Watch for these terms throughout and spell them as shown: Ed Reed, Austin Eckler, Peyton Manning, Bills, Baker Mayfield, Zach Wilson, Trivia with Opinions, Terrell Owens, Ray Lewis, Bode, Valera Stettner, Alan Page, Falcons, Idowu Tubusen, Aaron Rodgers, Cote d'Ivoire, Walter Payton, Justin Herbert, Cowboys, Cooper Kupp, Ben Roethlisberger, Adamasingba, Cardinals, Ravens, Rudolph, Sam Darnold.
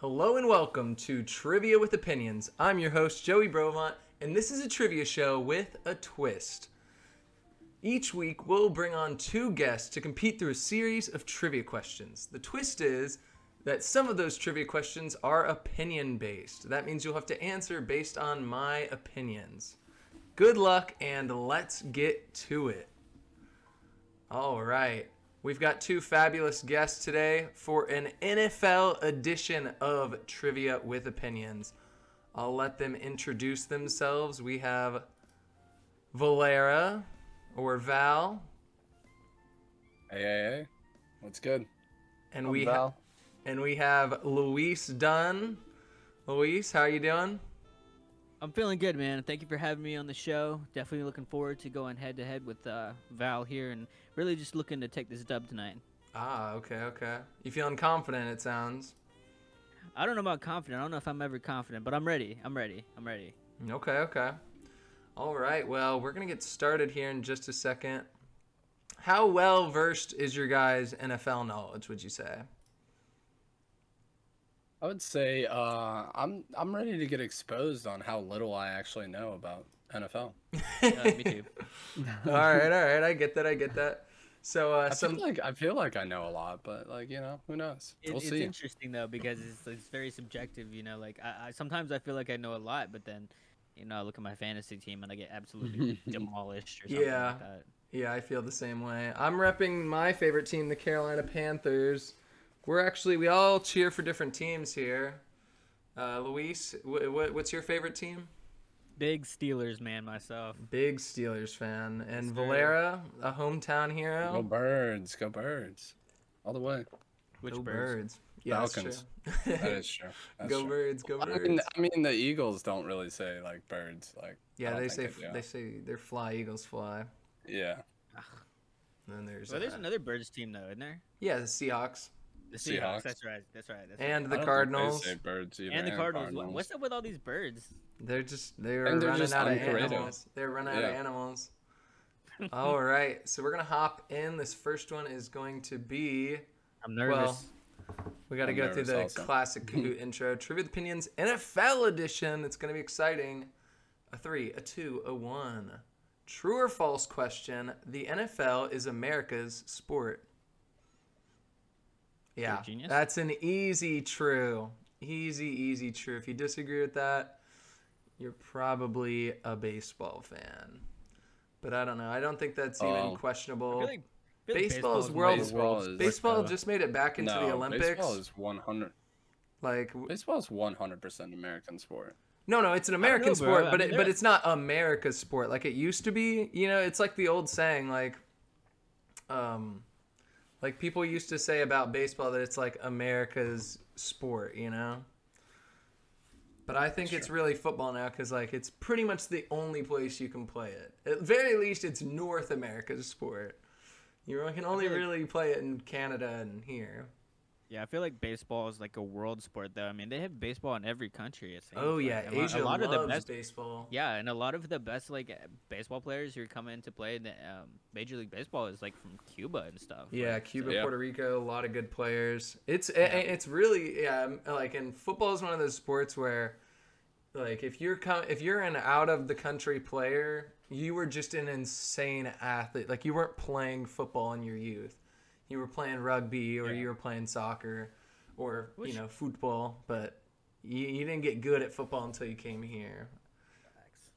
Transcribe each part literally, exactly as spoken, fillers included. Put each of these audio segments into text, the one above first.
Hello and welcome to Trivia with Opinions. I'm your host, Joey Brovant, and this is a trivia show with a twist. Each week, we'll bring on two guests to compete through a series of trivia questions. The twist is that some of those trivia questions are opinion-based. That means you'll have to answer based on my opinions. Good luck, and let's get to it. All right. We've got two fabulous guests today for an N F L edition of Trivia with Opinions. I'll let them introduce themselves. We have Valera, or Val. Hey, hey, hey. What's good? And I'm we Val. And we have Luis Dunn. Luis, how are you doing? I'm feeling good, man. Thank you for having me on the show. Definitely looking forward to going head-to-head with uh, Val here, and really just looking to take this dub tonight. Ah, okay, okay. You feeling confident, it sounds. I don't know about confident. I don't know if I'm ever confident, but I'm ready. I'm ready. I'm ready. Okay, okay. All right, well, we're going to get started here in just a second. How well-versed is your guys' N F L knowledge, would you say? I would say uh, I'm I'm ready to get exposed on how little I actually know about N F L. Yeah, me too. all right, all right, I get that, I get that. So uh, I some... feel like I feel like I know a lot, but like you know, who knows? It, we'll it's see. It's interesting though because it's, it's very subjective. You know, like I, I sometimes I feel like I know a lot, but then you know I look at my fantasy team and I get absolutely demolished or something yeah. like that. Yeah, I feel the same way. I'm repping my favorite team, the Carolina Panthers. We're actually, we all cheer for different teams here. Uh, Luis, wh wh what's your favorite team? Big Steelers, man, myself. Big Steelers fan. And Steelers. Valera, a hometown hero. Go Birds. Go Birds. All the way. Which go Birds? birds? Yeah, Falcons. That's true. That is true. That's go true. Birds. Go Birds. I mean, I mean, the Eagles don't really say, like, birds. Like. Yeah, they say, they, f they say they're fly, Eagles fly. Yeah. And then there's well, there's another Birds team, though, isn't there? Yeah, the Seahawks. The Seahawks. Seahawks, that's right, that's right. That's and right. the Cardinals. They say birds either. And the Cardinals. Cardinals. What's up with all these birds? They're just, they are they're running just out of animals. They're running yeah. out of animals. All right, so we're going to hop in. This first one is going to be, I'm nervous. Well, we got to go through the also. classic Kahoot intro. Trivia with Opinions, N F L edition. It's going to be exciting. A three, a two, a one. True or false question, the N F L is America's sport. Yeah, that's an easy true. Easy, easy true. If you disagree with that, you're probably a baseball fan. But I don't know. I don't think that's oh. even questionable. I feel like, I feel baseball, like baseball is world. Baseball, is, baseball just made it back into no, the Olympics. Baseball is one hundred. Like baseball is one hundred percent American sport. No, no, it's an American know, sport, but I mean, it, but it's not America's sport like it used to be. You know, it's like the old saying, like, um. Like, people used to say about baseball that it's, like, America's sport, you know? But I think That's it's true. really football now because, like, it's pretty much the only place you can play it. At very least, it's North America's sport. You can only really play it in Canada and here. Yeah, I feel like baseball is, like, a world sport, though. I mean, they have baseball in every country, it seems. Oh, yeah. Like, Asia a lot loves of the best, baseball. Yeah, and a lot of the best, like, baseball players who are coming to play in the, um, Major League Baseball is, like, from Cuba and stuff. Yeah, like, Cuba, so, yeah. Puerto Rico, a lot of good players. It's yeah. it's really, yeah, like, and football is one of those sports where, like, if you're, com if you're an out-of-the-country player, you were just an insane athlete. Like, you weren't playing football in your youth. You were playing rugby or yeah. you were playing soccer or, Which, you know, football, but you, you didn't get good at football until you came here. Thanks.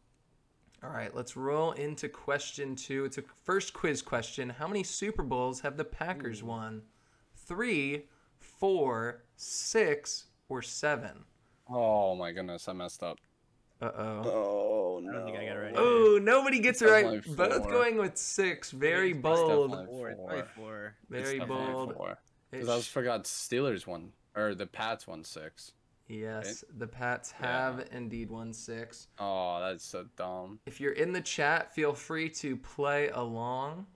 All right, let's roll into question two. It's a first quiz question. How many Super Bowls have the Packers Ooh. won? Three, four, six, or seven? Oh, my goodness. I messed up. Uh-oh. Oh, no. I don't think I got it right. Oh, nobody gets it right. Both going with six. Very bold. Four. Very bold. Because I forgot Steelers won, or the Pats won six. Yes, right? The Pats have yeah. indeed won six. Oh, that's so dumb. If you're in the chat, feel free to play along.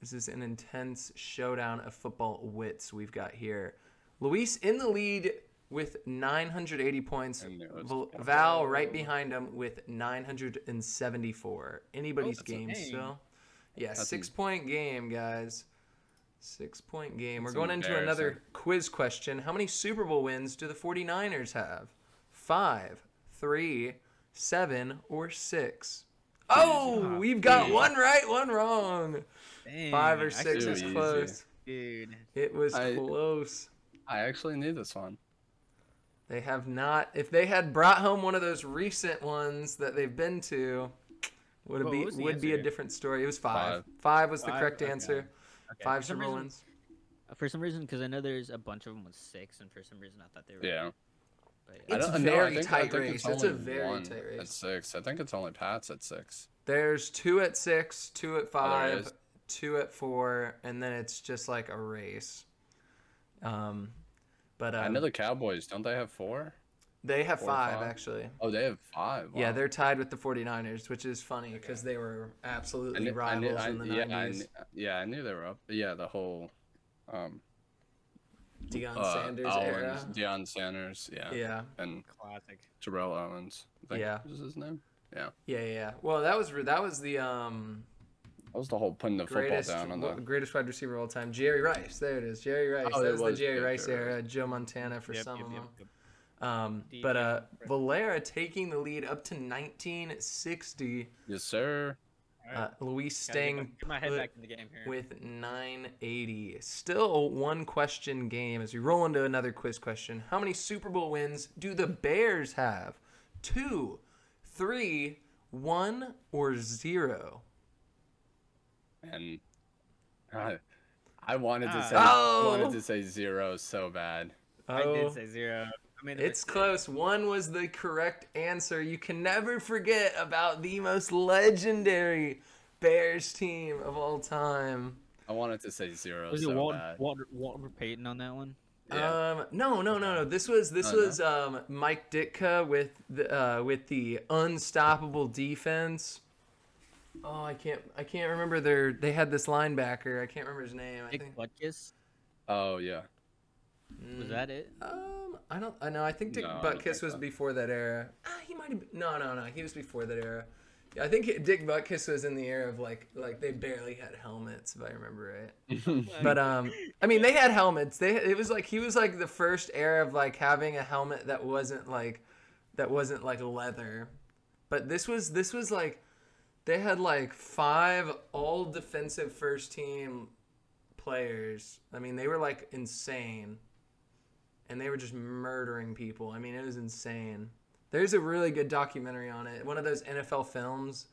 This is an intense showdown of football wits we've got here. Luis in the lead with nine hundred eighty points, Val right behind him with nine hundred seventy-four. Anybody's oh, game, so yeah, six-point game, guys. Six-point game. That's We're going into another quiz question. How many Super Bowl wins do the forty-niners have? Five, three, seven, or six? Oh, we've got one right, one wrong. Dang, Five or six is close. Easy. Dude, it was I, close. I actually knew this one. They have not. If they had brought home one of those recent ones that they've been to, would it be would answer? be a different story. It was five. Five, five was the five? correct okay. answer. Okay. Five Super Bowl wins. For some reason, because I know there's a bunch of them with six, and for some reason I thought they were. Yeah. But yeah. It's a very no, tight race. It's, it's a very tight race. At six, I think it's only Pat's at six. There's two at six, two at five, oh, two at four, and then it's just like a race. Um, but um, I know the Cowboys. Don't they have four? They have four five, five actually. Oh, they have five. Wow. Yeah, they're tied with the forty-niners, which is funny because okay. they were absolutely knew, rivals I knew, I, in the yeah, nineties. I knew, yeah, I knew they were up. Yeah, the whole um, Deion uh, Sanders Owens, era. Deion Sanders, yeah. Yeah. And classic Terrell Owens. I think yeah. was his name? Yeah. Yeah, yeah. Well, that was that was the um. That was the whole putting the greatest, football down on the greatest wide receiver of all time, Jerry Rice. There it is, Jerry Rice. Oh, that was, was the Jerry yeah, Rice Jerry. era. Joe Montana for yep, some yep, of them. Yep, yep. Um, but uh, Valera taking the lead up to nineteen sixty. Yes, sir. Uh, Luis staying get my, get my head back in the game here. With nine eighty. Still a one-question game as we roll into another quiz question. How many Super Bowl wins do the Bears have? Two, three, one, or zero? And uh, I wanted to say oh. wanted to say zero so bad. Oh. I did say zero. It's close. One was the correct answer. You can never forget about the most legendary Bears team of all time. I wanted to say zero. Was so it Walter, Walter, Walter Payton on that one? Yeah. Um, no, no, no, no. This was this oh, was no. um, Mike Ditka with the uh, with the unstoppable defense. Oh, I can't I can't remember their. They had this linebacker. I can't remember his name. I think. Butkus? Oh yeah. Was that it? Um, I don't. I know. I think Dick no, Butkus was that. before that era. Ah, he might have. No, no, no. He was before that era. Yeah, I think Dick Butkus was in the era of like, like they barely had helmets, if I remember right. But um, I mean, they had helmets. They it was like he was like the first era of like having a helmet that wasn't like, that wasn't like leather. But this was this was like, they had like five all defensive first team players. I mean, they were like insane. And they were just murdering people. I mean, it was insane. There's a really good documentary on it. One of those N F L films.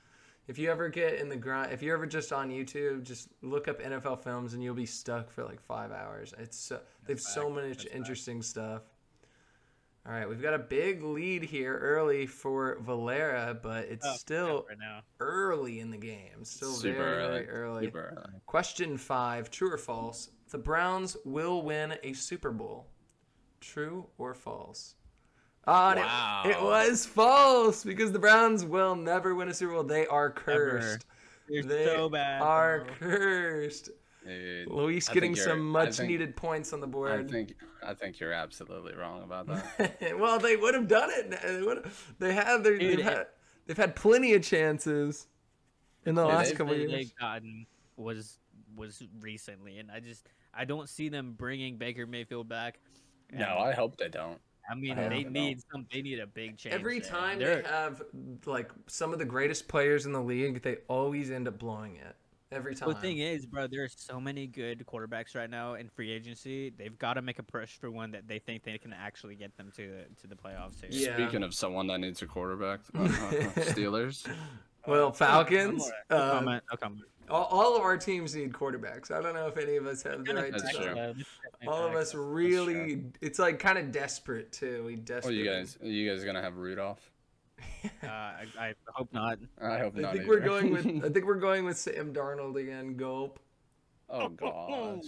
If you ever get in the grind, if you're ever just on YouTube, just look up N F L films and you'll be stuck for like five hours. It's so, they have so much interesting stuff. All right, we've got a big lead here early for Valera, but it's oh, still right now. early in the game. Still Super very, early. very early. Super early. Question five, true or false? The Browns will win a Super Bowl. True or false? Ah, oh, wow. it, it was false because the Browns will never win a Super Bowl. They are cursed. They're they so bad. Are bro. cursed. Dude, Luis getting some much-needed points on the board. I think I think you're absolutely wrong about that. Well, they would have done it. They would. They have. Their, Dude, they've, it, had, they've had plenty of chances in the last couple of years. They've gotten was was recently, and I just I don't see them bringing Baker Mayfield back. And no, I hope they don't. I mean, I they need don't. some. They need a big change. Every there. time They're... they have like some of the greatest players in the league, they always end up blowing it. Every time. The thing is, bro, there are so many good quarterbacks right now in free agency. They've got to make a push for one that they think they can actually get them to to the playoffs. Here. Yeah. Speaking of someone that needs a quarterback, Steelers. Well, Falcons. No uh, comment. No comment. All, all of our teams need quarterbacks. I don't know if any of us have the right to decide. All of us really, it's like kind of desperate too. We desperate. Oh, you guys, are you guys gonna have Rudolph? uh, I, I hope not. I hope not. I think either. we're going with. I think we're going with Sam Darnold again. Gulp. Oh gosh.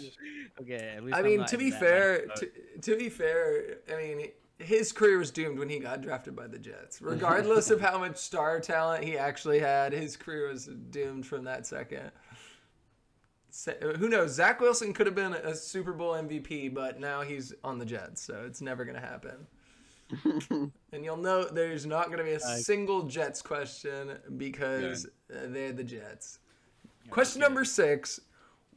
Okay. At least I I'm mean, to be fair, to, to be fair, I mean. His career was doomed when he got drafted by the Jets. Regardless of how much star talent he actually had, his career was doomed from that second. So, who knows? Zach Wilson could have been a Super Bowl M V P, but now he's on the Jets, so it's never going to happen. And you'll know there's not going to be a single Jets question because yeah. they're the Jets. Yeah, question number six.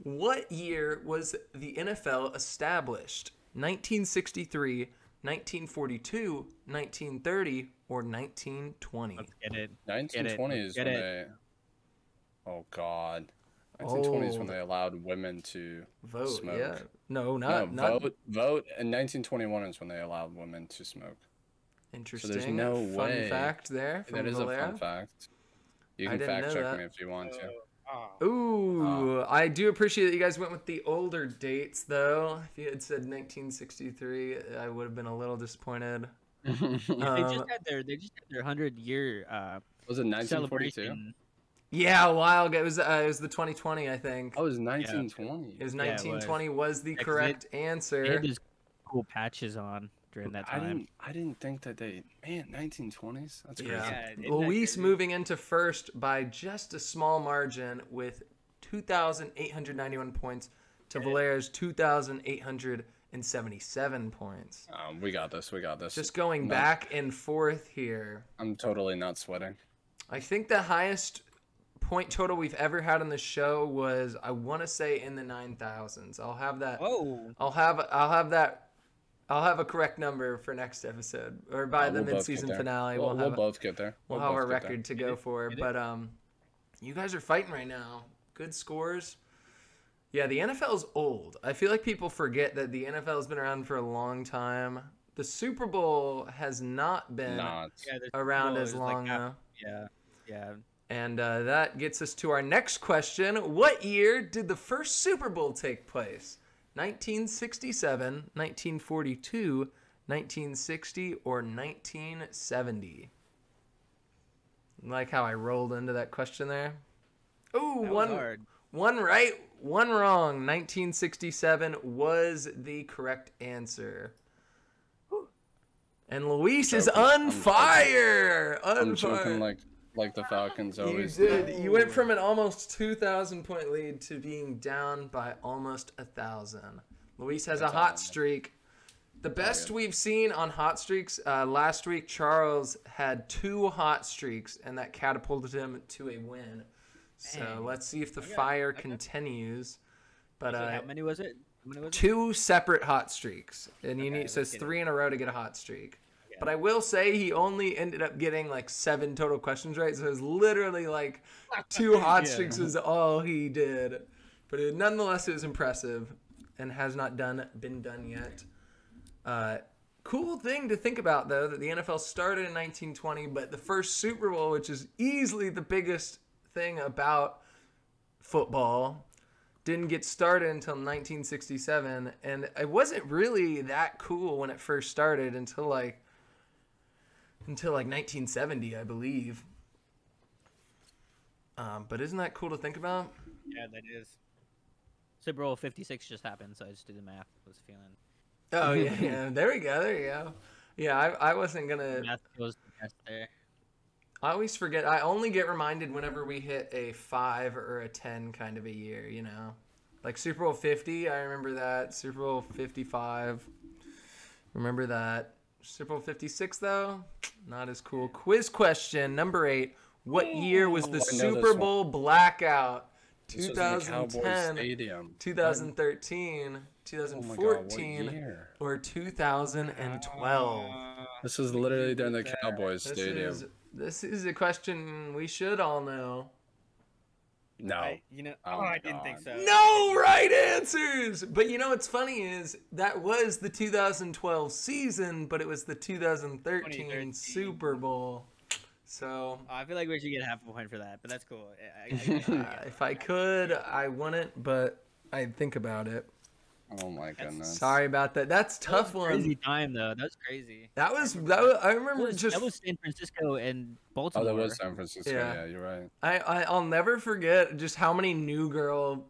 What year was the N F L established? nineteen sixty-three, nineteen forty-two, nineteen thirty, or nineteen twenty? Let's get it. nineteen twenty is when they... Oh, God. nineteen twenty is when they allowed women to vote, smoke. Yeah. No, not... No, not... Vote, vote in nineteen twenty-one is when they allowed women to smoke. Interesting. So there's no fun way. Fun fact there from That is Valera. a fun fact. You can fact check that. me if you want to. Oh. Ooh, oh. I do appreciate that you guys went with the older dates, though. If you had said nineteen sixty-three, I would have been a little disappointed. Yeah, uh, they just had their they just had their hundred year uh was it nineteen forty-two? Yeah, a while ago. It was uh, it was the twenty twenty, I think. Oh, it was nineteen twenty. Yeah. It was nineteen twenty yeah, it was. was the correct it, answer. They had these cool patches on during that time. I didn't, I didn't think that they... Man, nineteen twenties? That's crazy. Yeah. Yeah, Luis moving into first by just a small margin with two thousand eight hundred ninety-one points to Valera's two thousand eight hundred seventy-seven points. Um, we got this. We got this. Just going no. back and forth here. I'm totally not sweating. I think the highest point total we've ever had on the show was, I want to say, in the nine thousands. I'll have that. Oh. I'll have, I'll have that... I'll have a correct number for next episode, or by uh, the we'll mid-season finale. We'll, we'll, we'll have both get there. We'll, we'll have our record there. to go for. But um, you guys are fighting right now. Good scores. Yeah, the N F L's old. I feel like people forget that the N F L has been around for a long time. The Super Bowl has not been not. around yeah, as long, like, though. Yeah, yeah. And uh, that gets us to our next question. What year did the first Super Bowl take place? nineteen sixty-seven, nineteen forty-two, nineteen sixty, or nineteen seventy? Like how I rolled into that question there. Oh, one, one right, one wrong. nineteen sixty-seven was the correct answer. And Luis is on fire. On fire. Like, like the Falcons always you did. Do. You went from an almost two thousand point lead to being down by almost one thousand. Luis has That's a hot streak. The best we've seen on hot streaks, uh, last week Charles had two hot streaks, and that catapulted him to a win. So Dang. let's see if the got, fire continues. But uh, how many was it? How many was it? Two separate hot streaks. And okay, you need so it's three in a row to get a hot streak. But I will say he only ended up getting like seven total questions right, so it was literally like two hot yeah. streaks was all he did. But it, nonetheless, it was impressive, and has not done been done yet. Uh, cool thing to think about, though, that the N F L started in nineteen twenty, but the first Super Bowl, which is easily the biggest thing about football, didn't get started until nineteen sixty-seven, and it wasn't really that cool when it first started until like. Until like nineteen seventy, I believe. Um, but isn't that cool to think about? Yeah, that is. Super Bowl fifty-six just happened, so I just did the math. I was feeling. Oh yeah, yeah. There we go. There you go. Yeah, I I wasn't gonna. Math was the best there. I always forget. I only get reminded whenever we hit a five or a ten kind of a year. You know, like Super Bowl fifty. I remember that. Super Bowl fifty-five. Remember that. Super Bowl fifty-six, though, not as cool. Quiz question number eight. What year was the oh, Super Bowl one. blackout? twenty ten, twenty thirteen, twenty fourteen, oh or two thousand twelve? Uh, this is literally during the Cowboys this Stadium. Is, this is a question we should all know. No. I, you know, oh, oh I didn't think so. No right answers! But you know what's funny is that was the two thousand twelve season, but it was the two thousand thirteen Super Bowl. So oh, I feel like we should get half a point for that, but that's cool. I, I, I, I if I could, I wouldn't, but I'd think about it. Oh my goodness. That's, sorry about that. That's tough that was a crazy one. Crazy time though. That was crazy. That was that was, I remember that was, just that was San Francisco and Baltimore. Oh, that was San Francisco. Yeah, yeah you're right. I, I I'll never forget just how many New Girl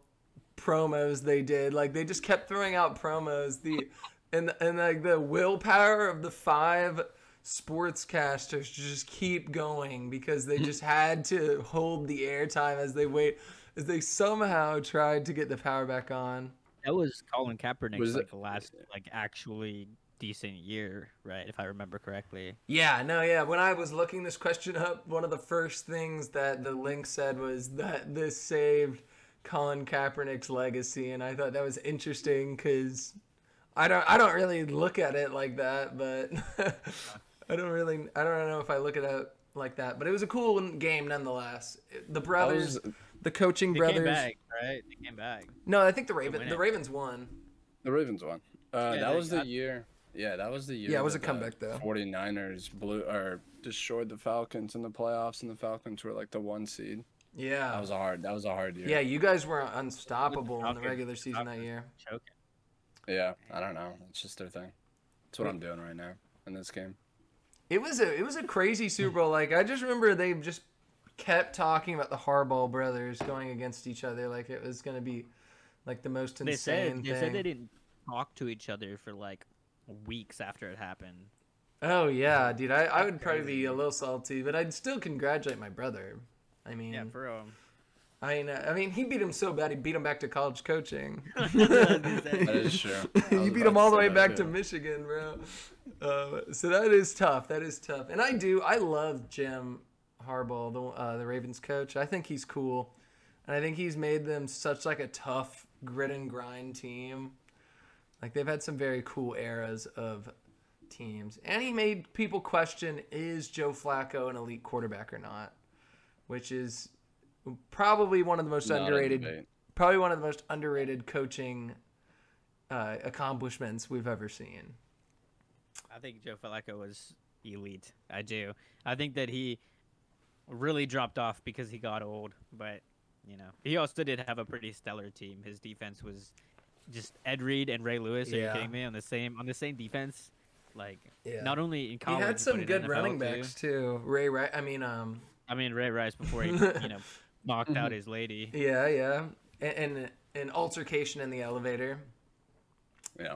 promos they did. Like they just kept throwing out promos. The and and like the willpower of the five sportscasters just keep going because they just had to hold the airtime as they wait as they somehow tried to get the power back on. That was Colin Kaepernick's like last like actually decent year, right? If I remember correctly. Yeah, no, yeah. When I was looking this question up, one of the first things that the link said was that this saved Colin Kaepernick's legacy, and I thought that was interesting because I don't I don't really look at it like that, but I don't really I don't know if I look at it like that. But it was a cool game nonetheless. The brothers, was, the coaching they brothers, came back, right? They came back. No, I think the Ravens the Ravens won. The Ravens won. Uh, yeah, that was got... the year. Yeah, that was the year. Yeah, it was a comeback though. forty-niners blew or destroyed the Falcons in the playoffs, and the Falcons were like the one seed. Yeah, that was a hard. That was a hard year. Yeah, you guys were unstoppable the in the regular season that year. Choking. Yeah, I don't know. It's just their thing. That's what I'm doing right now in this game. It was a it was a crazy Super Bowl. Like I just remember they just kept talking about the Harbaugh brothers going against each other. Like it was gonna be like the most insane they said, thing. They said they didn't talk to each other for like weeks after it happened. Oh yeah, dude. I, I would probably be a little salty, but I'd still congratulate my brother. I mean, yeah, for real. I mean, uh, I mean, he beat him so bad he beat him back to college coaching. That is true. You beat him all the way back too. to Michigan, bro. Uh, so that is tough. That is tough. And I do. I love Jim Harbaugh, the uh, the Ravens coach. I think he's cool, and I think he's made them such like a tough grit and grind team. Like they've had some very cool eras of teams, and he made people question: is Joe Flacco an elite quarterback or not? Which is probably one of the most Not underrated, probably one of the most underrated coaching uh, accomplishments we've ever seen. I think Joe Flacco was elite. I do. I think that he really dropped off because he got old, but you know, he also did have a pretty stellar team. His defense was just Ed Reed and Ray Lewis. Are yeah. you kidding me? On the same on the same defense, like yeah. not only in college. He had some good running backs too. too. Ray Rice. I mean, um. I mean, Ray Rice before he, you know, knocked out his lady. Yeah, yeah. And an altercation in the elevator. Yeah.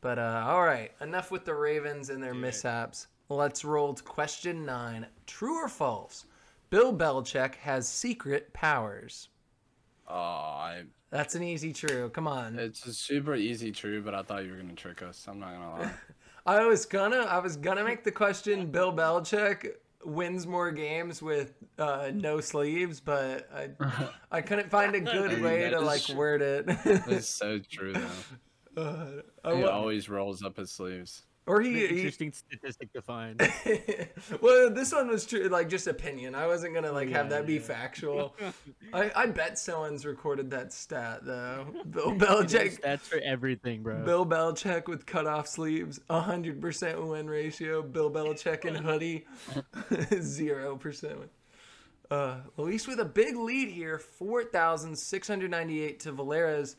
But, uh, all right. Enough with the Ravens and their Dude. mishaps. Let's roll to question nine. True or false? Bill Belichick has secret powers. Oh, I... That's an easy true. Come on. It's a super easy true, but I thought you were going to trick us. I'm not going to lie. I was going to. I was going to make the question Bill Belichick wins more games with uh no sleeves, but I I couldn't find a good I mean, way to like true. word it. That's so true though. Uh, he always rolls up his sleeves. Or he interesting he, statistic to find. Well, this one was true, like just opinion. I wasn't gonna like yeah, have that be yeah. factual. I I bet someone's recorded that stat though. Bill Belichick. That's for everything, bro. Bill Belichick with cutoff sleeves, a hundred percent win ratio. Bill Belichick in hoodie, zero percent. Uh, Luis with a big lead here, four thousand six hundred ninety-eight to Valera's.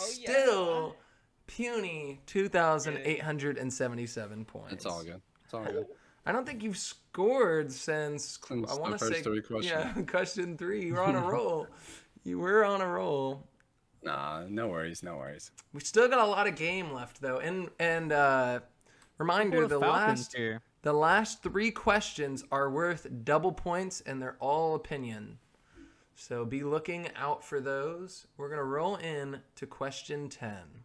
Oh, still. Yeah. Puny two thousand eight hundred seventy-seven points. It's all good. It's all good. I don't think you've scored since, since I want to say three yeah, question three. You're on a roll. You were on a roll. Nah, no worries, no worries. We still got a lot of game left though, and and uh, reminder: the Falcons last here. the last three questions are worth double points, and they're all opinion. So be looking out for those. We're gonna roll in to question ten.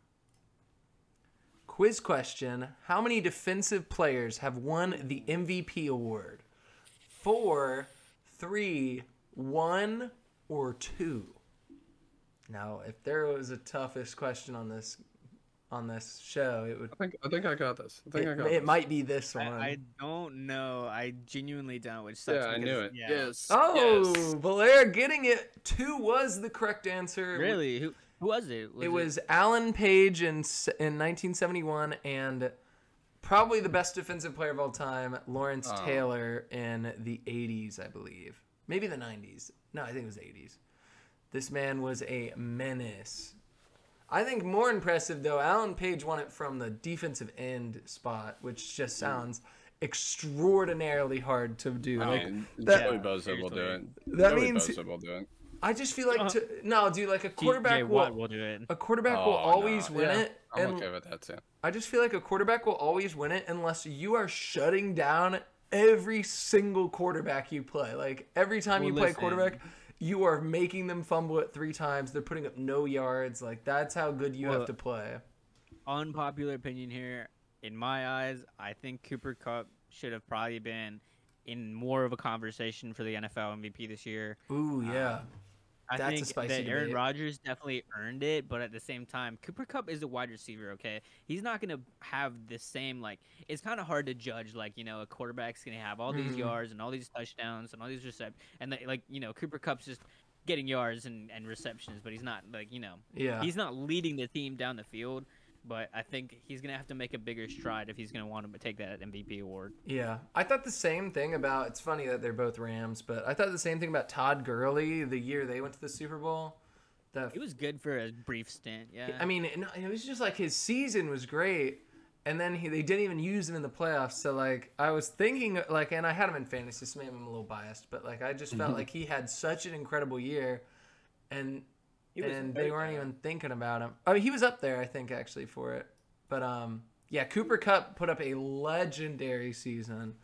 Quiz question: how many defensive players have won the M V P award? Four, three, one, or two? Now, if there was a toughest question on this on this show, it would. I think I think I got this. I think it, I got. It this. might be this one. I, I don't know. I genuinely don't. Which sucks. Yeah, because, I knew it. Yeah. Yes. Oh, yes. Valera getting it. Two was the correct answer. Really? Who? Who was it? Was it was it? Alan Page in in nineteen seventy-one, and probably the best defensive player of all time, Lawrence oh. Taylor, in the eighties, I believe. Maybe the nineties. No, I think it was the eighties. This man was a menace. I think more impressive, though, Alan Page won it from the defensive end spot, which just sounds extraordinarily hard to do. I mean, like, that, Joey Bosa will do it. That Joey means... Bosa will do it. I just feel like to, no, dude. Like a quarterback will, will do it. A quarterback oh, will always no. win yeah. it. And I'm okay with that too. I just feel like a quarterback will always win it unless you are shutting down every single quarterback you play. Like every time well, you listen. play quarterback, you are making them fumble it three times. They're putting up no yards. Like that's how good you well, have to play. Unpopular opinion here. In my eyes, I think Cooper Kupp should have probably been in more of a conversation for the N F L M V P this year. Ooh yeah. Um, I that's think a spicy that Aaron Rodgers definitely earned it, but at the same time, Cooper Kupp is a wide receiver, okay? He's not going to have the same, like, it's kind of hard to judge, like, you know, a quarterback's going to have all these mm-hmm. yards and all these touchdowns and all these receptions, and, the, like, you know, Cooper Kupp's just getting yards and, and receptions, but he's not, like, you know, yeah. he's not leading the team down the field. But I think he's going to have to make a bigger stride if he's going to want to take that M V P award. Yeah. I thought the same thing about – it's funny that they're both Rams, but I thought the same thing about Todd Gurley the year they went to the Super Bowl. The, it was good for a brief stint, yeah. I mean, it, it was just like his season was great, and then he, they didn't even use him in the playoffs. So, like, I was thinking – like, and I had him in fantasy, so maybe I'm a little biased, but, like, I just felt like he had such an incredible year, and – and they weren't even thinking about him. Oh, he was up there, I think, actually, for it. But, um, yeah, Cooper Kupp put up a legendary season.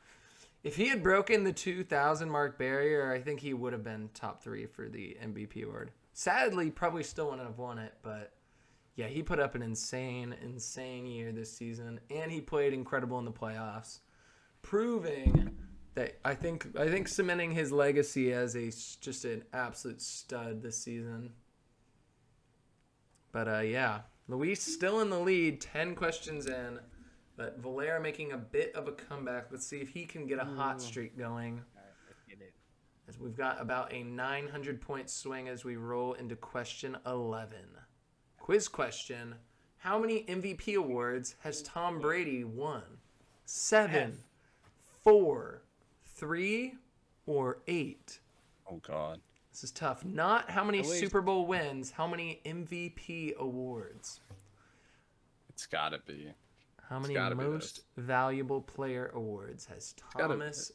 If he had broken the two thousand mark barrier, I think he would have been top three for the M V P award. Sadly, probably still wouldn't have won it. But, yeah, he put up an insane, insane year this season. And he played incredible in the playoffs, proving that I think, I think cementing his legacy as a just an absolute stud this season. But, uh, yeah, Luis still in the lead, ten questions in. But Valera making a bit of a comeback. Let's see if he can get a hot streak going. All right, let's get it. As we've got about a nine hundred point swing as we roll into question eleven. Quiz question. How many M V P awards has Tom Brady won? Seven, four, three, or eight? Oh, God. This is tough. Not how many Super Bowl wins, how many M V P awards. It's got to be. How many most valuable player awards has Thomas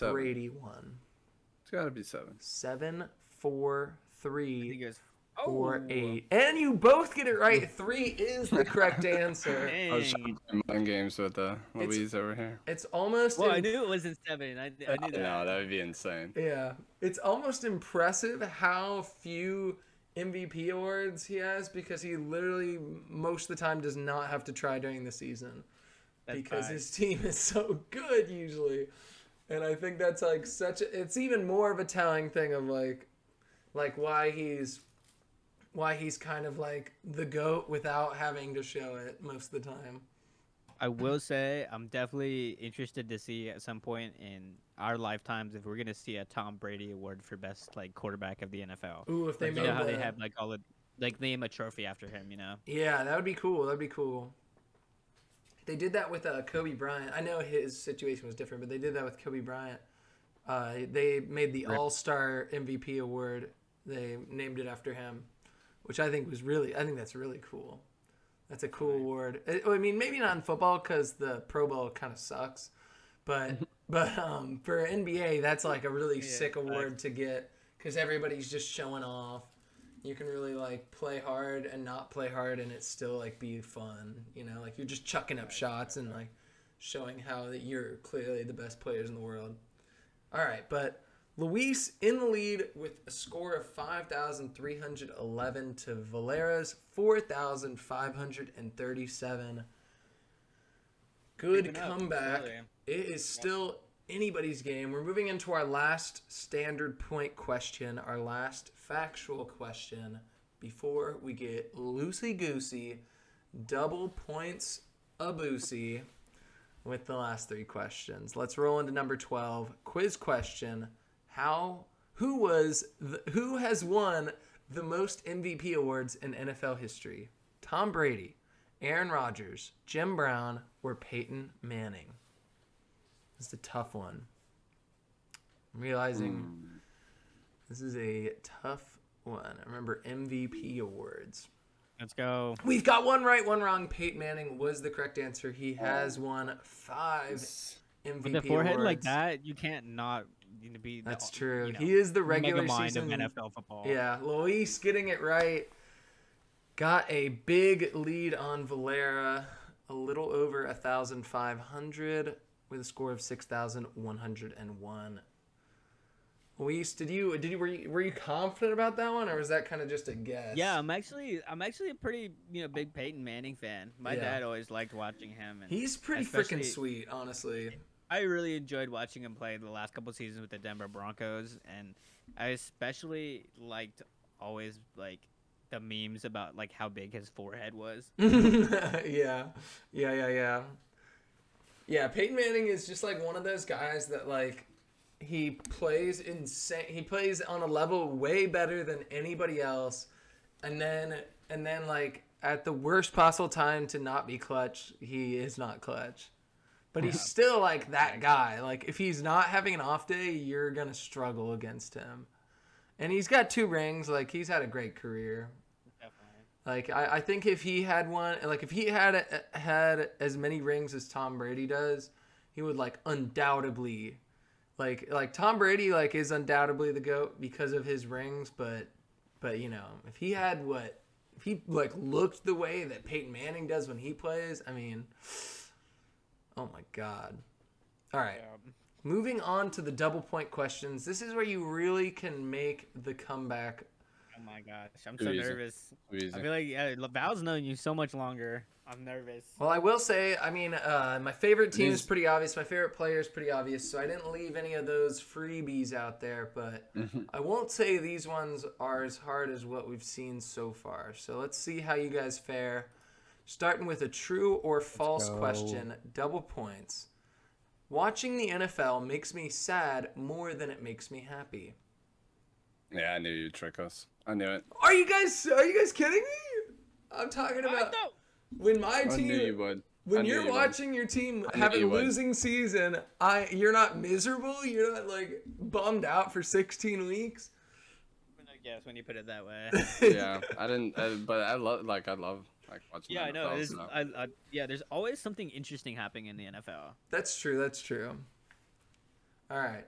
Brady won? It's got to be seven. Seven, four, three, or eight. And you both get it right. Three is the correct answer. I was trying to play mind games with uh, Luis over here. It's almost. Well, I knew it wasn't seven. I, I knew that. No, that would be insane. Yeah. It's almost impressive how few M V P awards he has because he literally most of the time does not have to try during the season that's because fine. His team is so good usually. And I think that's like such a, it's even more of a telling thing of like like why he's why he's kind of like the GOAT without having to show it most of the time. I will say I'm definitely interested to see at some point in our lifetimes if we're gonna see a Tom Brady award for best like quarterback of the N F L. Ooh, if they like, you know how that. They have like all the like name a trophy after him, you know? Yeah, that would be cool. That'd be cool. They did that with uh, Kobe Bryant. I know his situation was different, but they did that with Kobe Bryant. Uh, they made the All Star M V P award. They named it after him, which I think was really I think that's really cool. That's a cool award. I mean, maybe not in football because the Pro Bowl kind of sucks, but but um, for N B A, that's like a really yeah, sick award I... to get because everybody's just showing off. You can really like play hard and not play hard, and it still like be fun. You know, like you're just chucking up shots and like showing how that you're clearly the best players in the world. All right, but Luis in the lead with a score of five thousand three hundred eleven to Valera's four thousand five hundred thirty-seven. Good comeback. It is still anybody's game. We're moving into our last standard point question, our last factual question before we get loosey-goosey, double points a-boosey with the last three questions. Let's roll into number twelve, quiz question. How who was the, who has won the most M V P awards in N F L history? Tom Brady, Aaron Rodgers, Jim Brown, or Peyton Manning? This is a tough one. I'm realizing mm. this is a tough one. I remember M V P awards. Let's go. We've got one right, one wrong. Peyton Manning was the correct answer. He has won five M V P awards. With a forehead like that, you can't not. To be the, that's true. You know, he is the regular season of N F L football. Yeah, Luis getting it right. Got a big lead on Valera, a little over one thousand five hundred with a score of six thousand one hundred one. Luis, did you did you were, you were you confident about that one, or was that kind of just a guess? Yeah, I'm actually I'm actually a pretty you know big Peyton Manning fan. My yeah. dad always liked watching him. And he's pretty freaking sweet, honestly. I really enjoyed watching him play the last couple of seasons with the Denver Broncos, and I especially liked always like the memes about like how big his forehead was. yeah, yeah, yeah, yeah, yeah. Peyton Manning is just like one of those guys that like he plays insane. He plays on a level way better than anybody else, and then and then like at the worst possible time to not be clutch, he is not clutch. But he's still like that guy. Like if he's not having an off day, you're gonna struggle against him. And he's got two rings. Like he's had a great career. Definitely. Like I, I think if he had one, like if he had a, had as many rings as Tom Brady does, he would like undoubtedly, like like Tom Brady like is undoubtedly the GOAT because of his rings. But but you know if he had what if he like looked the way that Peyton Manning does when he plays, I mean. Oh, my God. All right. Yeah. Moving on to the double point questions. This is where you really can make the comeback. Oh, my gosh. I'm so nervous. I feel like yeah, Val's known you so much longer. I'm nervous. Well, I will say, I mean, uh, my favorite team is pretty obvious. My favorite player is pretty obvious. So I didn't leave any of those freebies out there. But I won't say these ones are as hard as what we've seen so far. So let's see how you guys fare. Starting with a true or false question, double points. Watching the N F L makes me sad more than it makes me happy. Yeah, I knew you'd trick us. I knew it. Are you guys Are you guys kidding me? I'm talking about when my team. I knew you would. When you're watching your team have a losing season, I you're not miserable. You're not like bummed out for sixteen weeks. I guess when you put it that way. Yeah, I didn't. I, but I love. Like I love. Like yeah, I know. There's, I, I, yeah, there's always something interesting happening in the N F L. That's true. That's true. All right.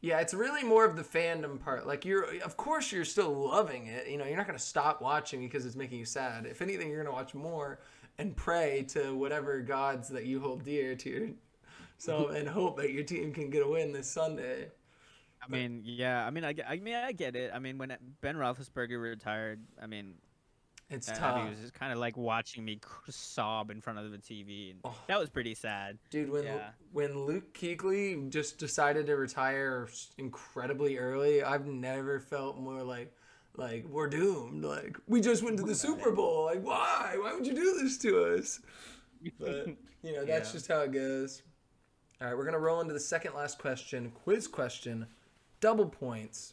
Yeah, it's really more of the fandom part. Like you're, of course, you're still loving it. You know, you're not gonna stop watching because it's making you sad. If anything, you're gonna watch more and pray to whatever gods that you hold dear to your, so and hope that your team can get a win this Sunday. I but, mean, yeah. I mean, I, I mean, I get it. I mean, when Ben Roethlisberger retired, I mean. It's uh, tough. He was just kind of like watching me sob in front of the T V. And oh. That was pretty sad. Dude, when yeah. when Luke Kuechly just decided to retire incredibly early, I've never felt more like like we're doomed. Like we just went to the Super Bowl. Like why? Why would you do this to us? But you know that's yeah. just how it goes. All right, we're gonna roll into the second last question, quiz question, double points.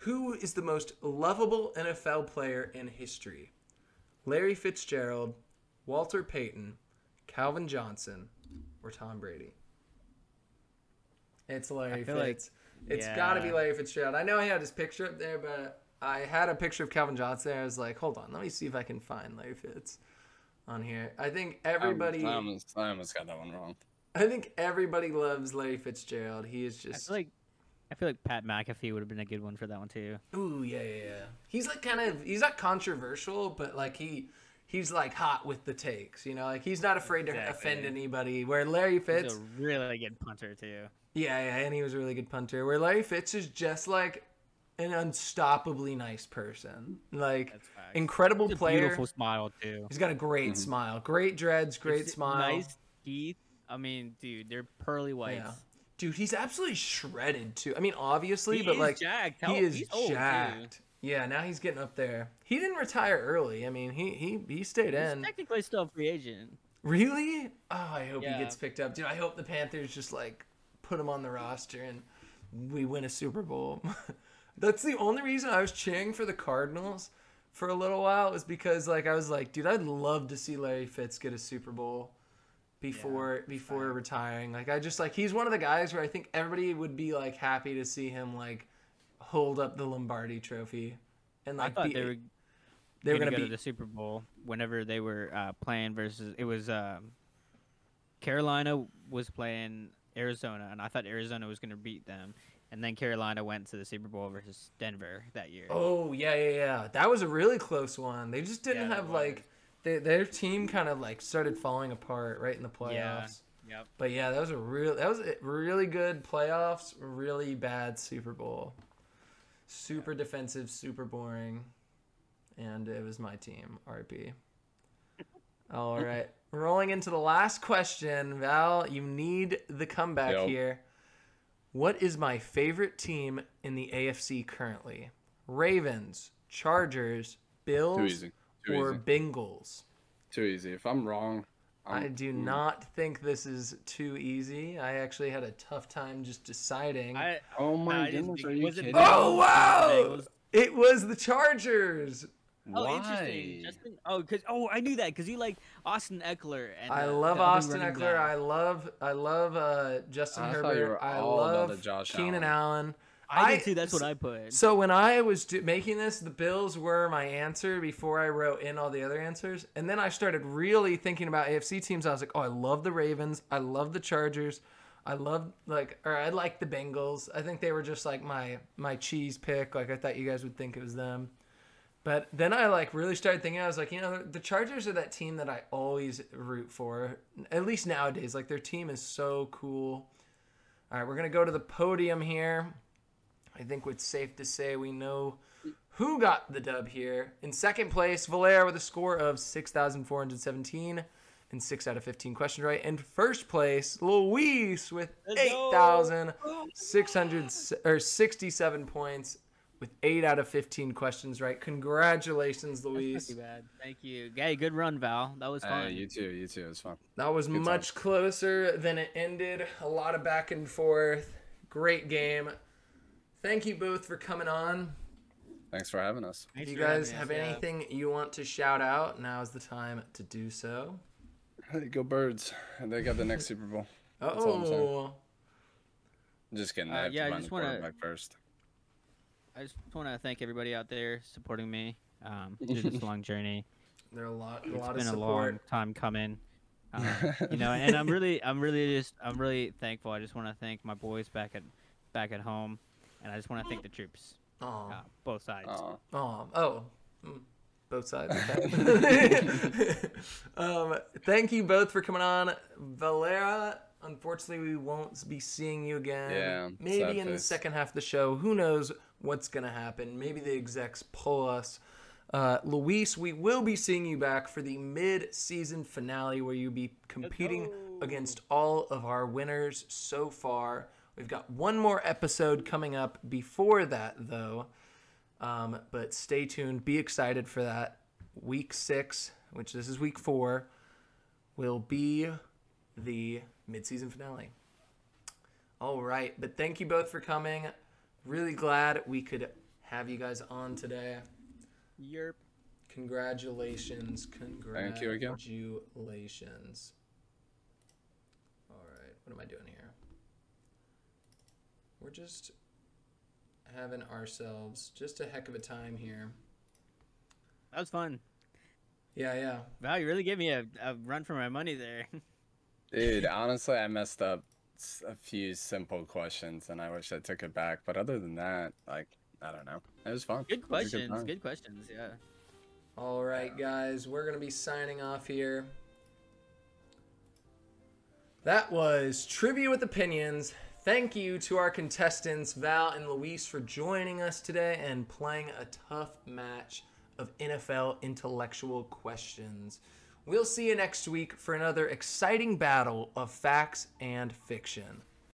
Who is the most lovable N F L player in history? Larry Fitzgerald, Walter Payton, Calvin Johnson, or Tom Brady? It's Larry Fitz. Like, it's yeah. got to be Larry Fitzgerald. I know I had his picture up there, but I had a picture of Calvin Johnson there. I was like, hold on, let me see if I can find Larry Fitz on here. I think everybody... I almost, I almost got that one wrong. I think everybody loves Larry Fitzgerald. He is just... I feel like I feel like Pat McAfee would have been a good one for that one too. Ooh, yeah, yeah, yeah. He's like kind of, he's not controversial, but like he, he's like hot with the takes, you know, like he's not afraid exactly. to offend anybody. Where Larry Fitz, he's a really good punter too. Yeah, yeah, and he was a really good punter. Where Larry Fitz is just like an unstoppably nice person, like incredible he's player. A beautiful smile too. He's got a great mm-hmm. smile, great dreads, great it's smile, nice teeth. I mean, dude, they're pearly whites. Yeah. Dude, he's absolutely shredded too. I mean, obviously, he but like jacked. he is he's jacked. Old, yeah, now he's getting up there. He didn't retire early. I mean, he he he stayed he's in. Technically, still a free agent. Really? Oh, I hope yeah. he gets picked up, dude. I hope the Panthers just like put him on the roster and we win a Super Bowl. That's the only reason I was cheering for the Cardinals for a little while was because like I was like, dude, I'd love to see Larry Fitz get a Super Bowl. Before yeah, before right. retiring, like I just like he's one of the guys where I think everybody would be like happy to see him like hold up the Lombardi Trophy, and like I thought be, they were they were gonna, gonna go be, to the Super Bowl whenever they were uh, playing versus it was um, Carolina was playing Arizona, and I thought Arizona was gonna beat them, and then Carolina went to the Super Bowl versus Denver that year. Oh yeah yeah yeah, that was a really close one. They just didn't yeah, have like. They, their team kind of like started falling apart right in the playoffs. Yeah. Yep. But yeah, that was a real that was a really good playoffs, really bad Super Bowl. Super yeah. defensive, super boring. And it was my team, R I P. All right. rolling into the last question. Val, you need the comeback yep. here. What is my favorite team in the A F C currently? Ravens, Chargers, Bills, Too easy. Too or easy. Bengals? Too easy. If I'm wrong... I'm, I do mm. not think this is too easy. I actually had a tough time just deciding. I, oh, my I goodness. Are you kidding? Oh, wow! It was the Chargers. Oh, Why? Interesting, Justin. Oh, cause oh, I knew that because you like Austin Eckler. And, I love Austin Eckler. Back. I love, I love uh, Justin I Herbert. I love Keenan Allen. Allen. I, I did too. That's what I put. So when I was do making this, the Bills were my answer before I wrote in all the other answers, and then I started really thinking about A F C teams. I was like, oh, I love the Ravens. I love the Chargers. I love like, or I like the Bengals. I think they were just like my my cheese pick. Like I thought you guys would think it was them. But then I like really started thinking, I was like, you know, the Chargers are that team that I always root for, at least nowadays. Like their team is so cool. All right, we're going to go to the podium here. I think it's safe to say we know who got the dub here. In second place, Valera with a score of six thousand four hundred seventeen and six out of fifteen questions right. In first place, Luis with eight thousand six hundred sixty-seven points. With eight out of fifteen questions right. Congratulations, Luis. That's not too bad. Thank you. Hey, good run, Val. That was fun. Uh, you too. You too. It was fun. That was good much time. Closer than it ended. A lot of back and forth. Great game. Thank you both for coming on. Thanks for having us. Thanks. Do you guys have us, anything yeah. you want to shout out? Now is the time to do so. Go Birds. They got the next Super Bowl. Oh. I'm just kidding. Uh, I have yeah, to run the quarterback first. I just want to thank everybody out there supporting me um, through this long journey. There are a lot, a lot of support. It's been a long time coming, um, you know. And I'm really, I'm really just, I'm really thankful. I just want to thank my boys back at, back at home, and I just want to thank the troops, uh, both sides. Aww. Aww. Oh, mm. both sides. Okay. um, thank you both for coming on, Valera. Unfortunately, we won't be seeing you again. Yeah, maybe in the second half of the show. Who knows what's going to happen? Maybe the execs pull us. Uh, Luis, we will be seeing you back for the mid-season finale where you'll be competing against all of our winners so far. We've got one more episode coming up before that, though. Um, but stay tuned. Be excited for that. Week six, which this is week four, will be the mid-season finale. All right, but thank you both for coming. Really glad we could have you guys on today. Yerp. Congratulations. Congratulations. Thank you again. Congratulations. All right, what am I doing here? We're just having ourselves just a heck of a time here. That was fun. Yeah, yeah. Wow, you really gave me a, a run for my money there. Dude, honestly, I messed up a few simple questions, and I wish I took it back. But other than that, like, I don't know. It was fun. Good questions. Good, good questions, yeah. All right, guys. We're going to be signing off here. That was Trivia with Opinions. Thank you to our contestants, Val and Luis, for joining us today and playing a tough match of N F L intellectual questions. We'll see you next week for another exciting battle of facts and fiction.